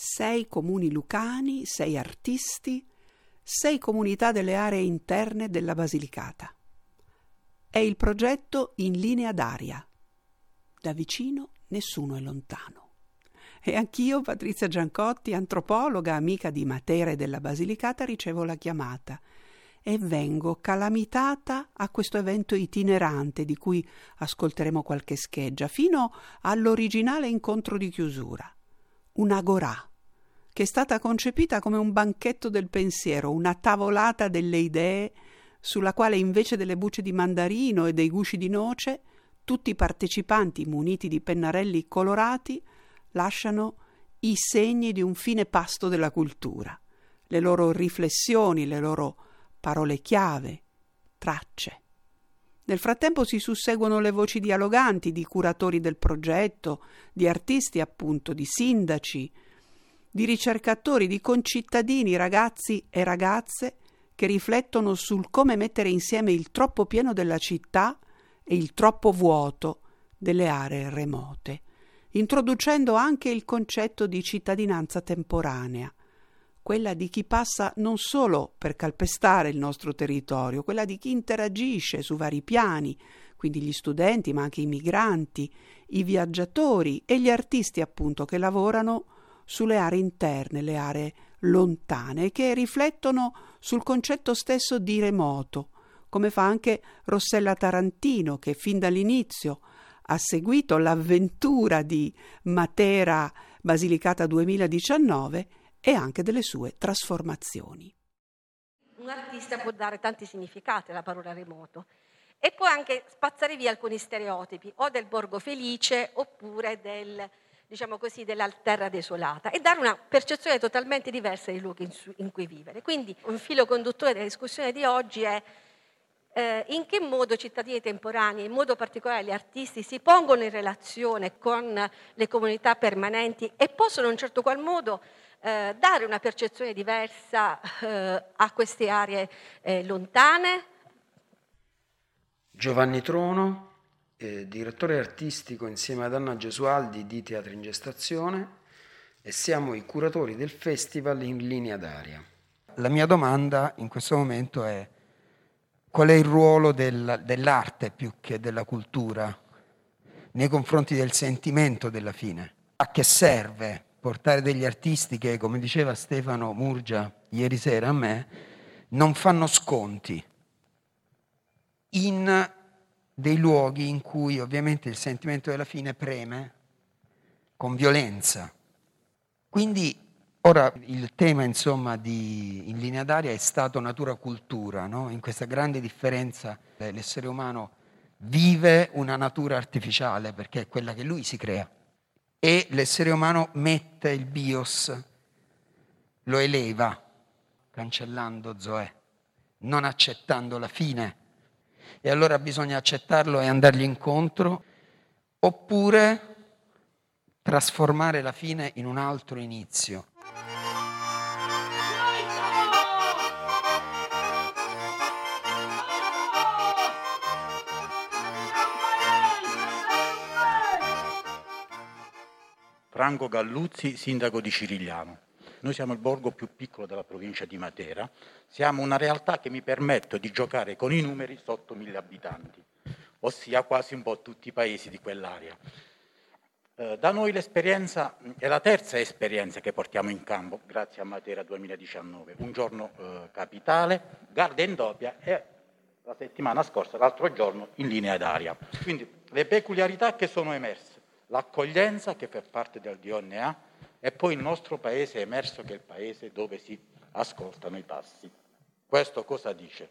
6 comuni lucani, 6 artisti, 6 comunità delle aree interne della Basilicata. È il progetto In Linea d'Aria. Da vicino nessuno è lontano. E anch'io, Patrizia Giancotti, antropologa, amica di Matera e della Basilicata, ricevo la chiamata e vengo calamitata a questo evento itinerante di cui ascolteremo qualche scheggia, fino all'originale incontro di chiusura. Un'agorà, che è stata concepita come un banchetto del pensiero, una tavolata delle idee sulla quale, invece delle bucce di mandarino e dei gusci di noce, tutti i partecipanti muniti di pennarelli colorati lasciano i segni di un fine pasto della cultura, le loro riflessioni, le loro parole chiave, tracce. Nel frattempo si susseguono le voci dialoganti di curatori del progetto, di artisti appunto, di sindaci, di ricercatori, di concittadini, ragazzi e ragazze che riflettono sul come mettere insieme il troppo pieno della città e il troppo vuoto delle aree remote, introducendo anche il concetto di cittadinanza temporanea, quella di chi passa non solo per calpestare il nostro territorio, quella di chi interagisce su vari piani, quindi gli studenti, ma anche i migranti, i viaggiatori e gli artisti appunto che lavorano sulle aree interne, le aree lontane, che riflettono sul concetto stesso di remoto, come fa anche Rossella Tarantino, che fin dall'inizio ha seguito l'avventura di Matera Basilicata 2019 e anche delle sue trasformazioni. Un artista può dare tanti significati alla parola remoto e può anche spazzare via alcuni stereotipi o del borgo felice oppure del, diciamo così, della terra desolata, e dare una percezione totalmente diversa dei luoghi in cui vivere. Quindi un filo conduttore della discussione di oggi è in che modo cittadini temporanei, in modo particolare gli artisti, si pongono in relazione con le comunità permanenti e possono in un certo qual modo dare una percezione diversa a queste aree lontane. Giovanni Trono, direttore artistico insieme ad Anna Gesualdi di Teatro in Gestazione, e siamo i curatori del Festival In Linea d'Aria. La mia domanda in questo momento è: qual è il ruolo dell'arte più che della cultura nei confronti del sentimento della fine? A che serve portare degli artisti che, come diceva Stefano Murgia ieri sera a me, non fanno sconti in dei luoghi in cui ovviamente il sentimento della fine preme con violenza? Quindi ora il tema, insomma, di In Linea d'Aria è stato natura-cultura, no? In questa grande differenza l'essere umano vive una natura artificiale, perché è quella che lui si crea, e l'essere umano mette il bios, lo eleva, cancellando Zoe, non accettando la fine. E allora bisogna accettarlo e andargli incontro, oppure trasformare la fine in un altro inizio. Franco Galluzzi, sindaco di Cirigliano. Noi siamo il borgo più piccolo della provincia di Matera, siamo una realtà che mi permetto di giocare con i numeri sotto 1.000 abitanti, ossia quasi un po' tutti i paesi di quell'area. Da noi l'esperienza è la terza esperienza che portiamo in campo, grazie a Matera 2019, un giorno capitale, Garda in doppia e la settimana scorsa, l'altro giorno, In Linea d'Aria. Quindi le peculiarità che sono emerse, l'accoglienza che fa parte del D.O.N.A. e poi il nostro paese è emerso, che è il paese dove si ascoltano i passi. Questo cosa dice?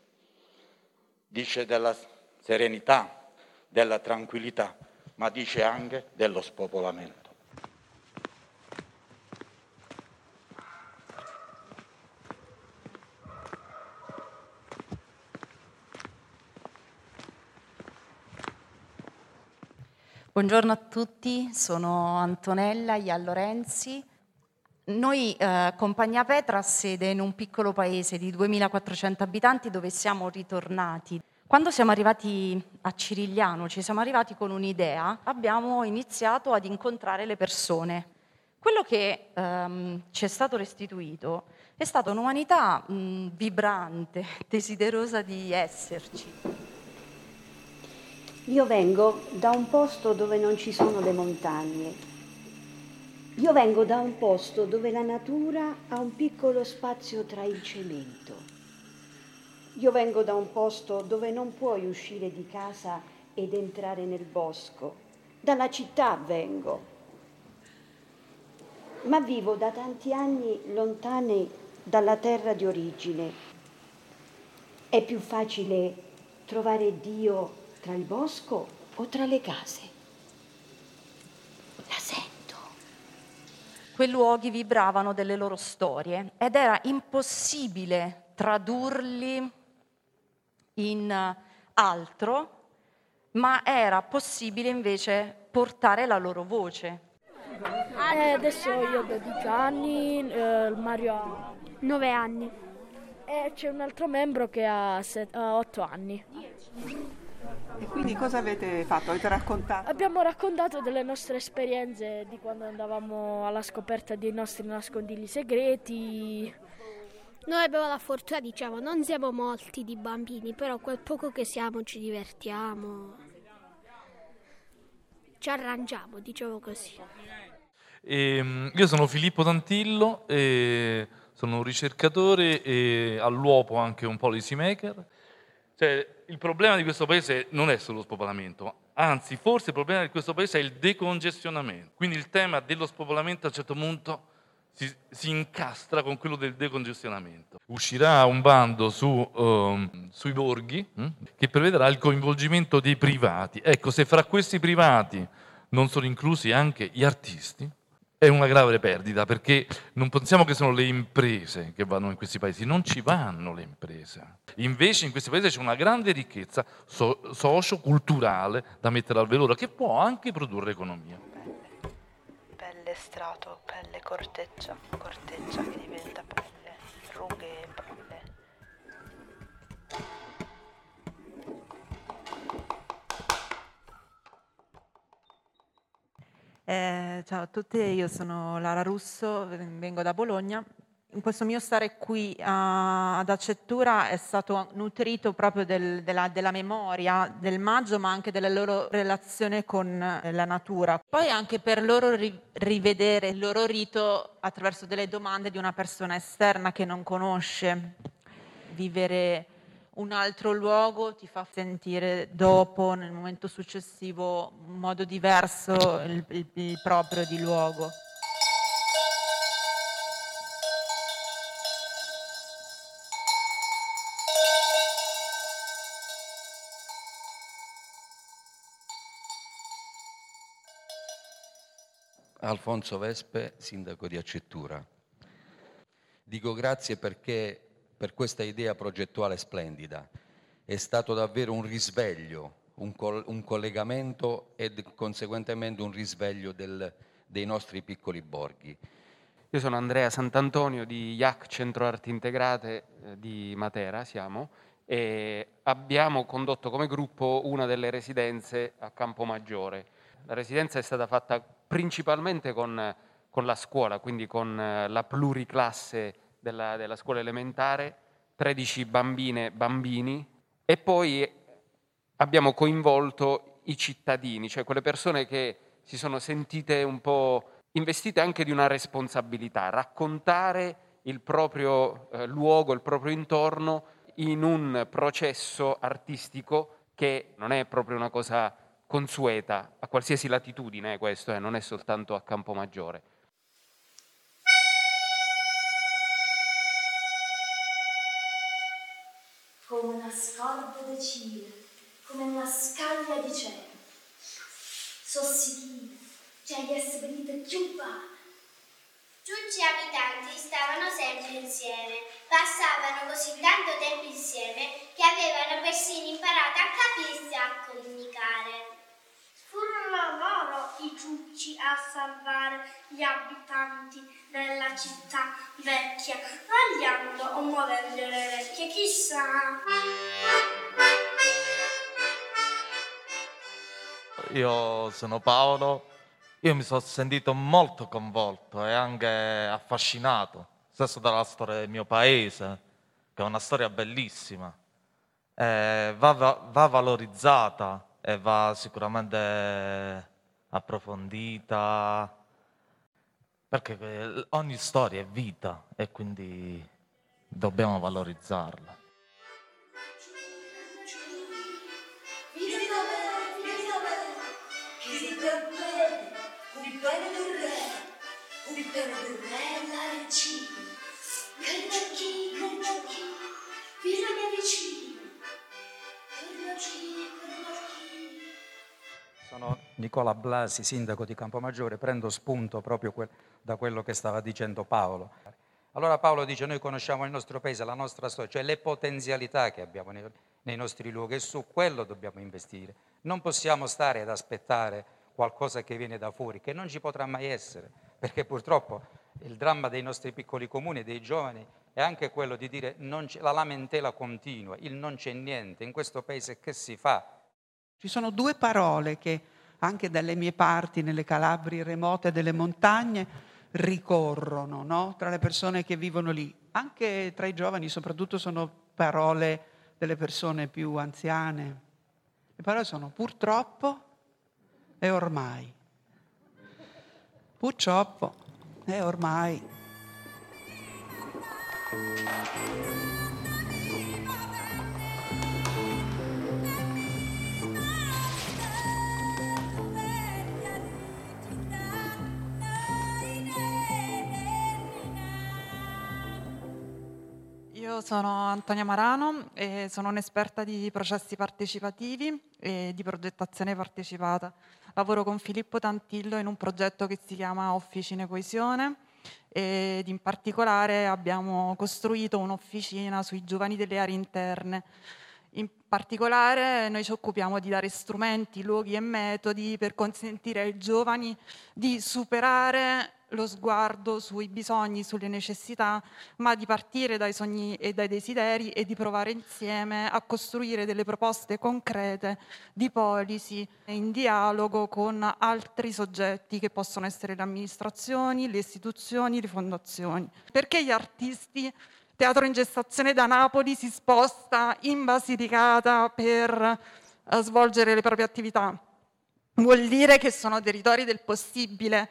Dice della serenità, della tranquillità, ma dice anche dello spopolamento. Buongiorno a tutti, sono Antonella Lorenzi. Noi, Compagnia Petra, ha sede in un piccolo paese di 2.400 abitanti dove siamo ritornati. Quando siamo arrivati a Cirigliano, ci siamo arrivati con un'idea, abbiamo iniziato ad incontrare le persone. Quello che ci è stato restituito è stata un'umanità vibrante, desiderosa di esserci. Io vengo da un posto dove non ci sono le montagne. Io vengo da un posto dove la natura ha un piccolo spazio tra il cemento. Io vengo da un posto dove non puoi uscire di casa ed entrare nel bosco. Dalla città vengo. Ma vivo da tanti anni lontani dalla terra di origine. È più facile trovare Dio tra il bosco o tra le case? La sento. Quei luoghi vibravano delle loro storie ed era impossibile tradurli in altro, ma era possibile invece portare la loro voce. Adesso io ho 12 anni, Mario ha 9 anni e c'è un altro membro che ha 8 anni. E quindi cosa avete fatto? Avete raccontato? Abbiamo raccontato delle nostre esperienze di quando andavamo alla scoperta dei nostri nascondigli segreti. Noi abbiamo la fortuna, diciamo, non siamo molti di bambini, però quel poco che siamo ci divertiamo. Ci arrangiamo, diciamo così. Io sono Filippo Tantillo, sono un ricercatore e all'uopo anche un policy maker. Cioè, il problema di questo paese non è solo lo spopolamento, anzi forse il problema di questo paese è il decongestionamento. Quindi il tema dello spopolamento a un certo punto si incastra con quello del decongestionamento. Uscirà un bando sui borghi che prevederà il coinvolgimento dei privati. Ecco, se fra questi privati non sono inclusi anche gli artisti, è una grave perdita, perché non pensiamo che sono le imprese che vanno in questi paesi, non ci vanno le imprese. Invece in questi paesi c'è una grande ricchezza socio-culturale da mettere al velo, che può anche produrre economia. Pelle strato, pelle corteccia che diventa pelle, rughe e pelle. Ciao a tutti, io sono Lara Russo, vengo da Bologna. In questo mio stare qui ad Accettura è stato nutrito proprio della memoria del maggio, ma anche della loro relazione con la natura. Poi anche per loro rivedere il loro rito attraverso delle domande di una persona esterna che non conosce. Vivere un altro luogo ti fa sentire dopo, nel momento successivo, in modo diverso il proprio di luogo. Alfonso Vespe, sindaco di Accettura. Dico grazie perché per questa idea progettuale splendida è stato davvero un risveglio, un collegamento e conseguentemente un risveglio dei nostri piccoli borghi. Io sono Andrea Sant'Antonio di IAC Centro Arti Integrate di Matera, siamo, e abbiamo condotto come gruppo una delle residenze a Campomaggiore. La residenza è stata fatta principalmente con la scuola, quindi con la pluriclasse della scuola elementare, 13 bambine, bambini, e poi abbiamo coinvolto i cittadini, cioè quelle persone che si sono sentite un po' investite anche di una responsabilità, raccontare il proprio luogo, il proprio intorno in un processo artistico che non è proprio una cosa consueta, a qualsiasi latitudine questo, non è soltanto a Campomaggiore. Come una scorda docile, come una scaglia di cielo, sossitile, c'è di essere venite più vana. Giunci abitanti stavano sempre insieme, passavano così tanto tempo insieme che avevano persino imparato a capirsi e a comunicare. Furono loro i giudici a salvare gli abitanti della città vecchia, tagliando o muovendo le orecchie, chissà. Io sono Paolo, Io mi sono sentito molto coinvolto e anche affascinato, stesso dalla storia del mio paese, che è una storia bellissima. Va valorizzata e va sicuramente approfondita, perché ogni storia è vita e quindi dobbiamo valorizzarla. Sono Nicola Blasi, sindaco di Campomaggiore, prendo spunto proprio da quello che stava dicendo Paolo. Allora Paolo dice: noi conosciamo il nostro paese, la nostra storia, cioè le potenzialità che abbiamo nei nostri luoghi, e su quello dobbiamo investire. Non possiamo stare ad aspettare qualcosa che viene da fuori, che non ci potrà mai essere, perché purtroppo il dramma dei nostri piccoli comuni, dei giovani, è anche quello di dire la lamentela continua, il non c'è niente, in questo paese che si fa? Ci sono due parole che anche dalle mie parti, nelle Calabrie remote delle montagne, ricorrono, no? Tra le persone che vivono lì, anche tra i giovani, soprattutto sono parole delle persone più anziane. Le parole sono purtroppo e ormai, purtroppo e ormai. Io sono Antonia Marano e sono un'esperta di processi partecipativi e di progettazione partecipata. Lavoro con Filippo Tantillo in un progetto che si chiama Officine Coesione ed in particolare abbiamo costruito un'officina sui giovani delle aree interne. In particolare noi ci occupiamo di dare strumenti, luoghi e metodi per consentire ai giovani di superare lo sguardo sui bisogni, sulle necessità, ma di partire dai sogni e dai desideri e di provare insieme a costruire delle proposte concrete di policy in dialogo con altri soggetti che possono essere le amministrazioni, le istituzioni, le fondazioni. Perché gli artisti Teatro in Gestazione da Napoli si sposta in Basilicata per svolgere le proprie attività? Vuol dire che sono territori del possibile,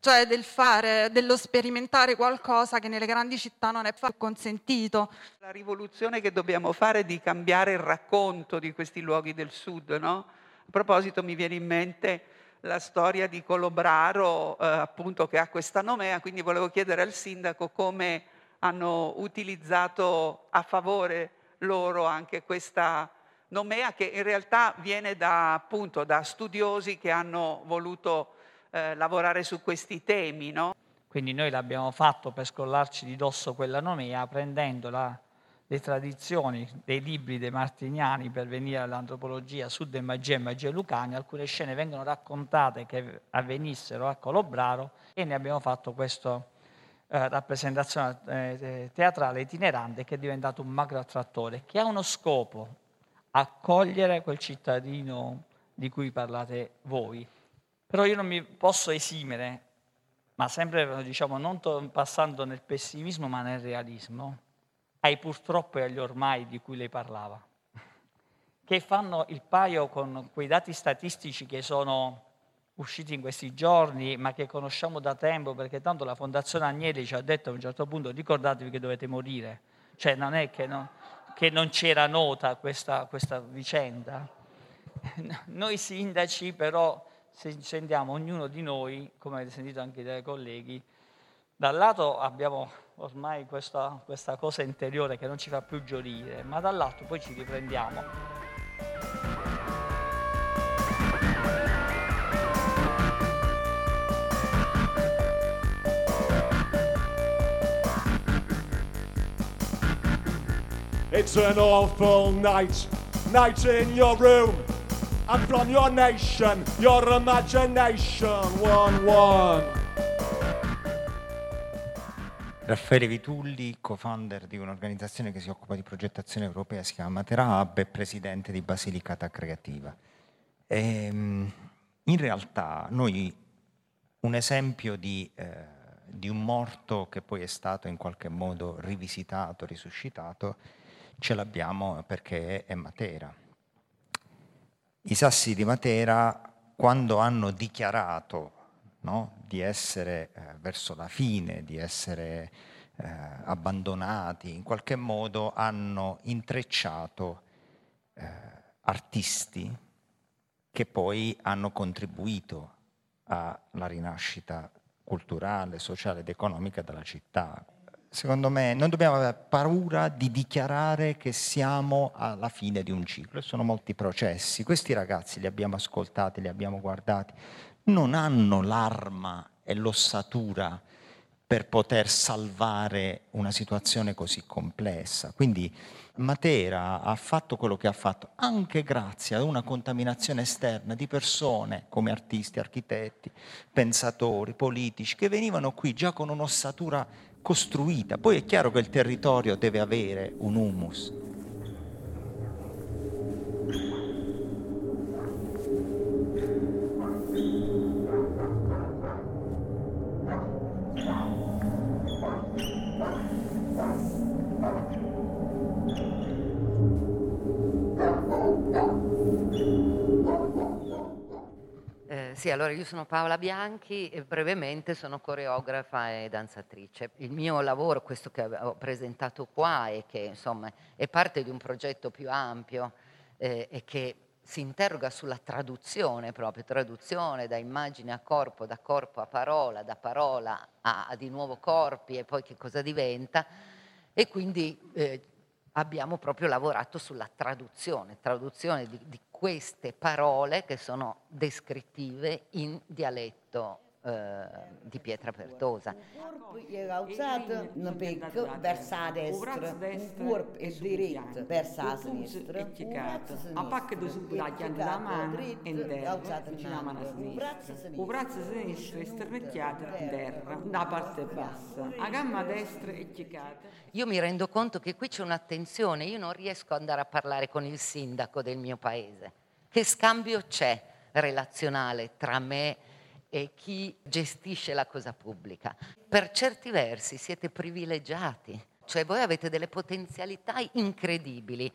cioè del fare, dello sperimentare qualcosa che nelle grandi città non è consentito. La rivoluzione che dobbiamo fare è di cambiare il racconto di questi luoghi del sud, no? A proposito mi viene in mente la storia di Colobraro, appunto, che ha questa nomea, quindi volevo chiedere al sindaco come hanno utilizzato a favore loro anche questa nomea, che in realtà viene da, appunto, da studiosi che hanno voluto lavorare su questi temi, no? Quindi noi l'abbiamo fatto per scollarci di dosso quella nomea, prendendo le tradizioni dei libri dei martiniani per venire all'antropologia su De Magia e Magie Lucane. Alcune scene vengono raccontate che avvenissero a Colobraro e ne abbiamo fatto questa rappresentazione teatrale itinerante, che è diventato un macro attrattore, che ha uno scopo: accogliere quel cittadino di cui parlate voi. Però io non mi posso esimere, ma sempre, diciamo, non passando nel pessimismo ma nel realismo, ai purtroppo e agli ormai di cui lei parlava, che fanno il paio con quei dati statistici che sono usciti in questi giorni, ma che conosciamo da tempo, perché tanto la Fondazione Agnelli ci ha detto a un certo punto: ricordatevi che dovete morire. Cioè non è che non c'era nota questa vicenda. Noi sindaci però sentiamo, ognuno di noi, come avete sentito anche dai colleghi, dal lato abbiamo ormai questa cosa interiore che non ci fa più gioire, ma dall'altro poi ci riprendiamo. It's an awful night in your room. And from your nation, your imagination, one. Raffaele Vitulli, co-founder di un'organizzazione che si occupa di progettazione europea, si chiama Terra Hub, e presidente di Basilicata Creativa. In realtà noi un esempio di un morto che poi è stato in qualche modo rivisitato, risuscitato, ce l'abbiamo perché è Matera. I Sassi di Matera, quando hanno dichiarato, no, di essere verso la fine, di essere abbandonati, in qualche modo hanno intrecciato artisti che poi hanno contribuito alla rinascita culturale, sociale ed economica della città. Secondo me non dobbiamo avere paura di dichiarare che siamo alla fine di un ciclo, sono molti processi. Questi ragazzi li abbiamo ascoltati, li abbiamo guardati, non hanno l'arma e l'ossatura per poter salvare una situazione così complessa. Quindi Matera ha fatto quello che ha fatto anche grazie a una contaminazione esterna di persone come artisti, architetti, pensatori, politici, che venivano qui già con un'ossatura costruita. Poi è chiaro che il territorio deve avere un humus. Sì, allora io sono Paola Bianchi e brevemente sono coreografa e danzatrice. Il mio lavoro, questo che ho presentato qua e che insomma è parte di un progetto più ampio e che si interroga sulla traduzione proprio, traduzione da immagine a corpo, da corpo a parola, da parola a di nuovo corpi e poi che cosa diventa, e quindi abbiamo proprio lavorato sulla traduzione di queste parole che sono descrittive in dialetto di Pietrapertosa. Il corpo era usato una pecca verso la destra, il corpo è diretto verso la sinistra, un braccio sinistro, a pacca di sopra la chiave della mano in terra, vicino alla mano sinistra, il braccio sinistro è sternecchiato in terra, da parte bassa, la gamba destra è chiccata. Io mi rendo conto che qui c'è un'attenzione, io non riesco ad andare a parlare con il sindaco del mio paese. Che scambio c'è relazionale tra me e chi gestisce la cosa pubblica? Per certi versi siete privilegiati, cioè voi avete delle potenzialità incredibili.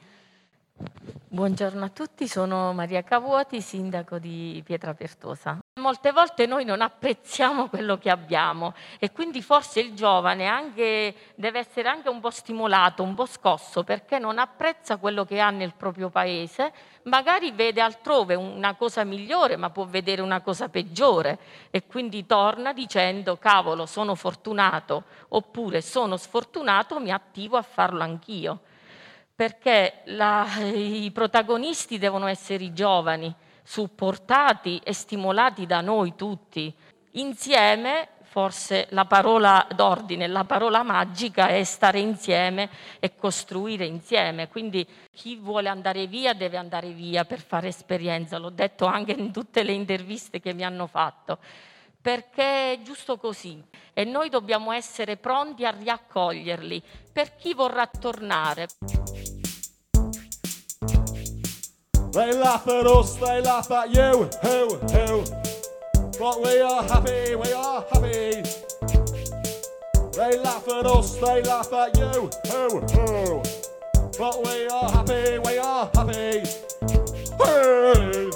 Buongiorno a tutti, sono Maria Cavuoti, sindaco di Pietrapertosa. Molte volte noi non apprezziamo quello che abbiamo e quindi forse il giovane anche, deve essere anche un po' stimolato, un po' scosso, perché non apprezza quello che ha nel proprio paese, magari vede altrove una cosa migliore ma può vedere una cosa peggiore e quindi torna dicendo cavolo sono fortunato oppure sono sfortunato, mi attivo a farlo anch'io, perché i protagonisti devono essere i giovani, supportati e stimolati da noi tutti. Insieme, forse la parola d'ordine, la parola magica è stare insieme e costruire insieme, quindi chi vuole andare via deve andare via per fare esperienza, l'ho detto anche in tutte le interviste che mi hanno fatto, perché è giusto così e noi dobbiamo essere pronti a riaccoglierli per chi vorrà tornare. They laugh at us, they laugh at you, who. But we are happy. They laugh at us, they laugh at you, who. But we are happy. Hey.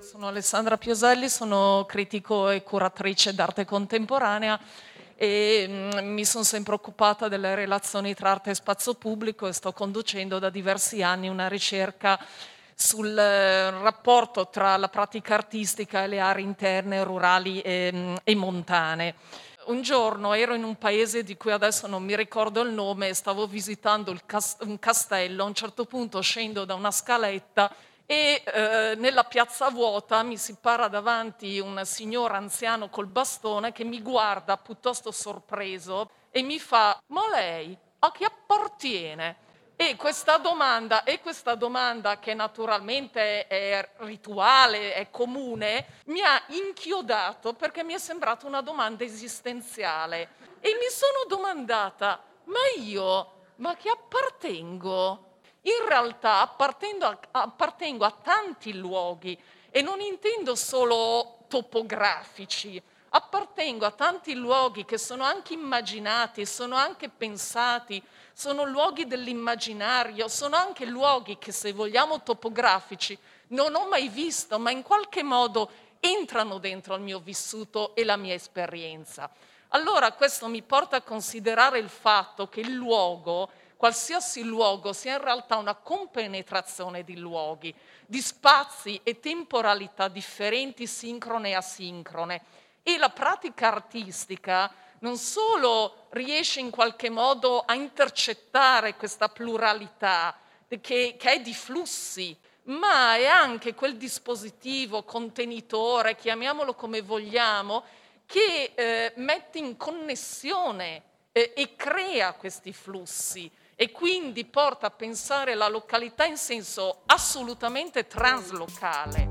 Sono Alessandra Pioselli, sono critico e curatrice d'arte contemporanea. E mi sono sempre occupata delle relazioni tra arte e spazio pubblico e sto conducendo da diversi anni una ricerca sul rapporto tra la pratica artistica e le aree interne, rurali e montane. Un giorno ero in un paese di cui adesso non mi ricordo il nome e stavo visitando un castello, a un certo punto scendo da una scaletta e nella piazza vuota mi si para davanti una signora anziana col bastone che mi guarda piuttosto sorpreso e mi fa «Ma lei a chi appartiene?» E questa domanda che naturalmente è rituale, è comune, mi ha inchiodato perché mi è sembrata una domanda esistenziale e mi sono domandata «Ma chi appartengo?» In realtà appartengo a tanti luoghi e non intendo solo topografici, appartengo a tanti luoghi che sono anche immaginati, sono anche pensati, sono luoghi dell'immaginario, sono anche luoghi che, se vogliamo, topografici, non ho mai visto, ma in qualche modo entrano dentro il mio vissuto e la mia esperienza. Allora questo mi porta a considerare il fatto che il luogo, qualsiasi luogo, sia in realtà una compenetrazione di luoghi, di spazi e temporalità differenti, sincrone e asincrone. E la pratica artistica non solo riesce in qualche modo a intercettare questa pluralità che è di flussi, ma è anche quel dispositivo, contenitore, chiamiamolo come vogliamo, che mette in connessione e crea questi flussi e quindi porta a pensare la località in senso assolutamente translocale.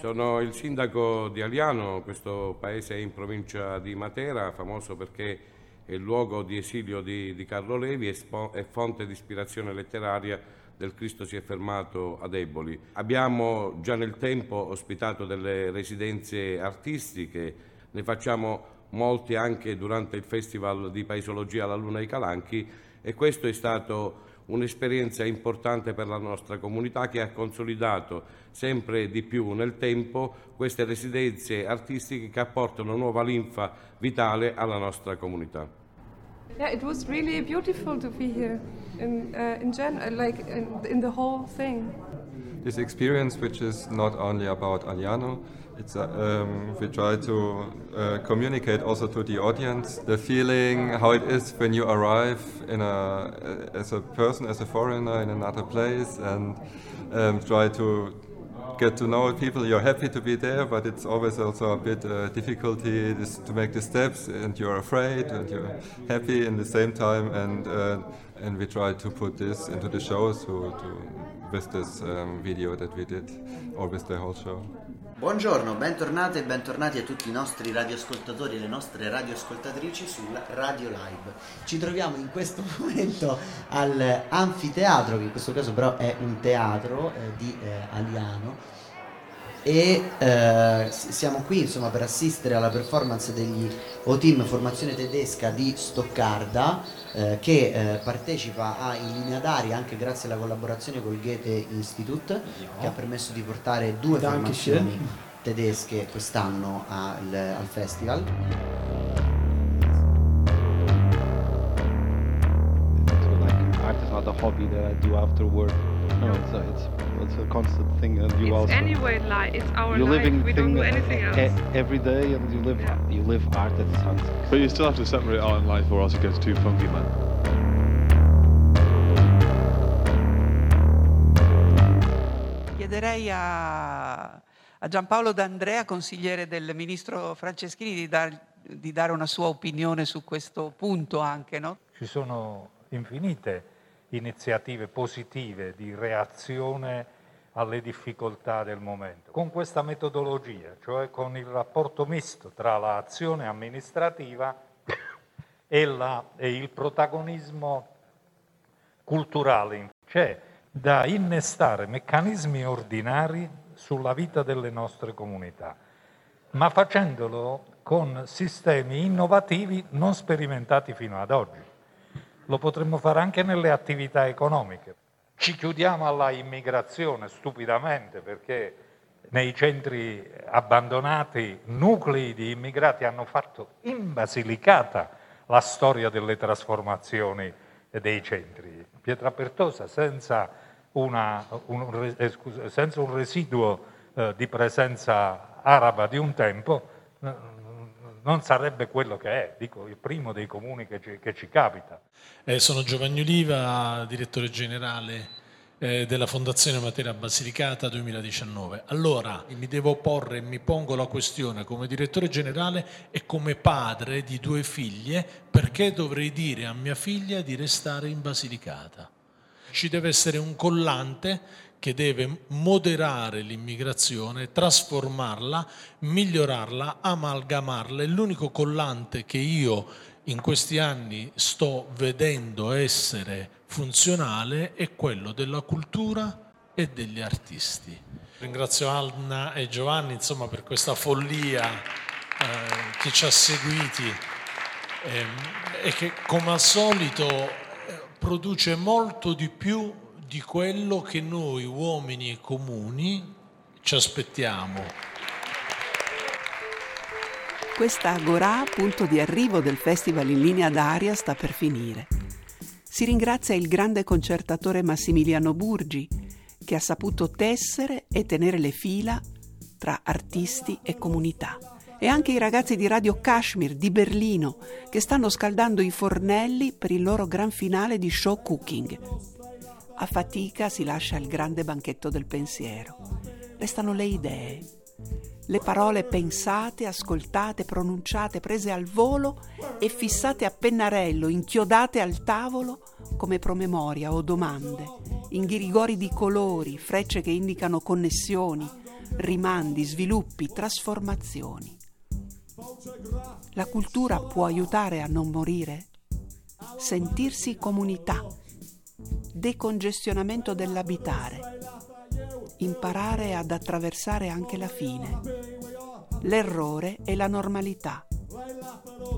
Sono il sindaco di Aliano, questo paese in provincia di Matera, famoso perché è il luogo di esilio di Carlo Levi e fonte di ispirazione letteraria del Cristo si è fermato ad Eboli. Abbiamo già nel tempo ospitato delle residenze artistiche, ne facciamo molti anche durante il Festival di Paesologia alla Luna ai Calanchi, e questo è stato un'esperienza importante per la nostra comunità, che ha consolidato sempre di più nel tempo queste residenze artistiche che apportano nuova linfa vitale alla nostra comunità. Yeah, it was really beautiful to be here in general, like in the whole thing. This experience, which is not only about Aliano, it's we try to communicate also to the audience the feeling how it is when you arrive in as a person, as a foreigner in another place, and try to get to know people. You're happy to be there, but it's always also a bit difficulty to make the steps, and you're afraid and you're happy in the same time, and we try to put this into the show with this video that we did, or with the whole show. Buongiorno, bentornate e bentornati a tutti i nostri radioascoltatori e le nostre radioascoltatrici sulla Radio Live. Ci troviamo in questo momento all'anfiteatro, che in questo caso però è un teatro di Aliano, e siamo qui insomma per assistere alla performance degli O-Team formazione tedesca di Stoccarda, che partecipa a In Linea d'Aria anche grazie alla collaborazione col Goethe Institute, che ha permesso di portare due formazioni tedesche quest'anno al festival. So like art is not a hobby that I do after work. No, it's a constant thing, and you also. It's anyway life. It's our life. We don't do anything else. Every day, and you live art that sounds. But you still have to separate art and life, or else it gets too funky, man. Chiederei a Giampaolo D'Andrea, consigliere del ministro Franceschini, di dare una sua opinione su questo punto anche, no? Ci sono infinite iniziative positive di reazione alle difficoltà del momento. Con questa metodologia, cioè con il rapporto misto tra l'azione amministrativa e il protagonismo culturale, c'è da innestare meccanismi ordinari sulla vita delle nostre comunità, ma facendolo con sistemi innovativi non sperimentati fino ad oggi. Lo potremmo fare anche nelle attività economiche. Ci chiudiamo alla immigrazione stupidamente, perché nei centri abbandonati nuclei di immigrati hanno fatto in Basilicata la storia delle trasformazioni dei centri. Pietrapertosa senza un residuo di presenza araba di un tempo non sarebbe quello che è, dico, il primo dei comuni che ci capita. Sono Giovanni Oliva, direttore generale della Fondazione Matera Basilicata 2019. Allora, mi pongo la questione come direttore generale e come padre di due figlie: perché dovrei dire a mia figlia di restare in Basilicata? Ci deve essere un collante che deve moderare l'immigrazione, trasformarla, migliorarla, amalgamarla. È l'unico collante che io in questi anni sto vedendo essere funzionale, è quello della cultura e degli artisti. Ringrazio Anna e Giovanni, insomma, per questa follia che ci ha seguiti e che, come al solito, produce molto di più di quello che noi uomini comuni ci aspettiamo. Questa agorà, punto di arrivo del Festival in Linea d'Aria, sta per finire. Si ringrazia il grande concertatore Massimiliano Burgi, che ha saputo tessere e tenere le fila tra artisti e comunità. E anche i ragazzi di Radio Kashmir di Berlino, che stanno scaldando i fornelli per il loro gran finale di show cooking. A fatica si lascia il grande banchetto del pensiero. Restano le idee, le parole pensate, ascoltate, pronunciate, prese al volo e fissate a pennarello, inchiodate al tavolo come promemoria o domande, inghirigori di colori, frecce che indicano connessioni, rimandi, sviluppi, trasformazioni. La cultura può aiutare a non morire? Sentirsi comunità, decongestionamento dell'abitare, imparare ad attraversare anche la fine, l'errore e la normalità,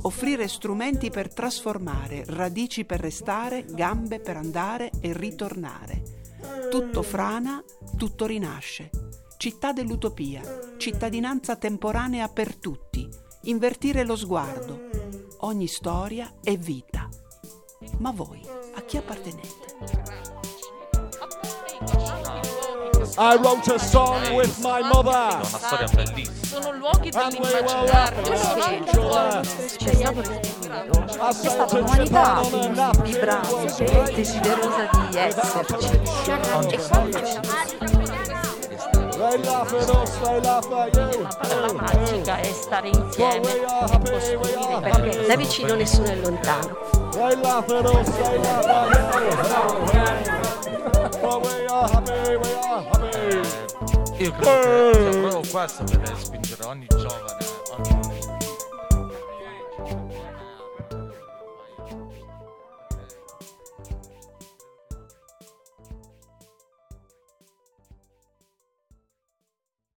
offrire strumenti per trasformare, radici per restare, gambe per andare e ritornare. Tutto frana, tutto rinasce. Città dell'utopia, cittadinanza temporanea per tutti, invertire lo sguardo, ogni storia è vita. Ma voi a chi appartenete? I wrote a song with my mother. Sono luoghi dell'immaginario. C'è stato un'umanità vibrante e desiderosa di esserci. La magica è stare insieme e costruire, perché da vicino nessuno è lontano. Io credo che quello qua sta per spingere ogni giorno.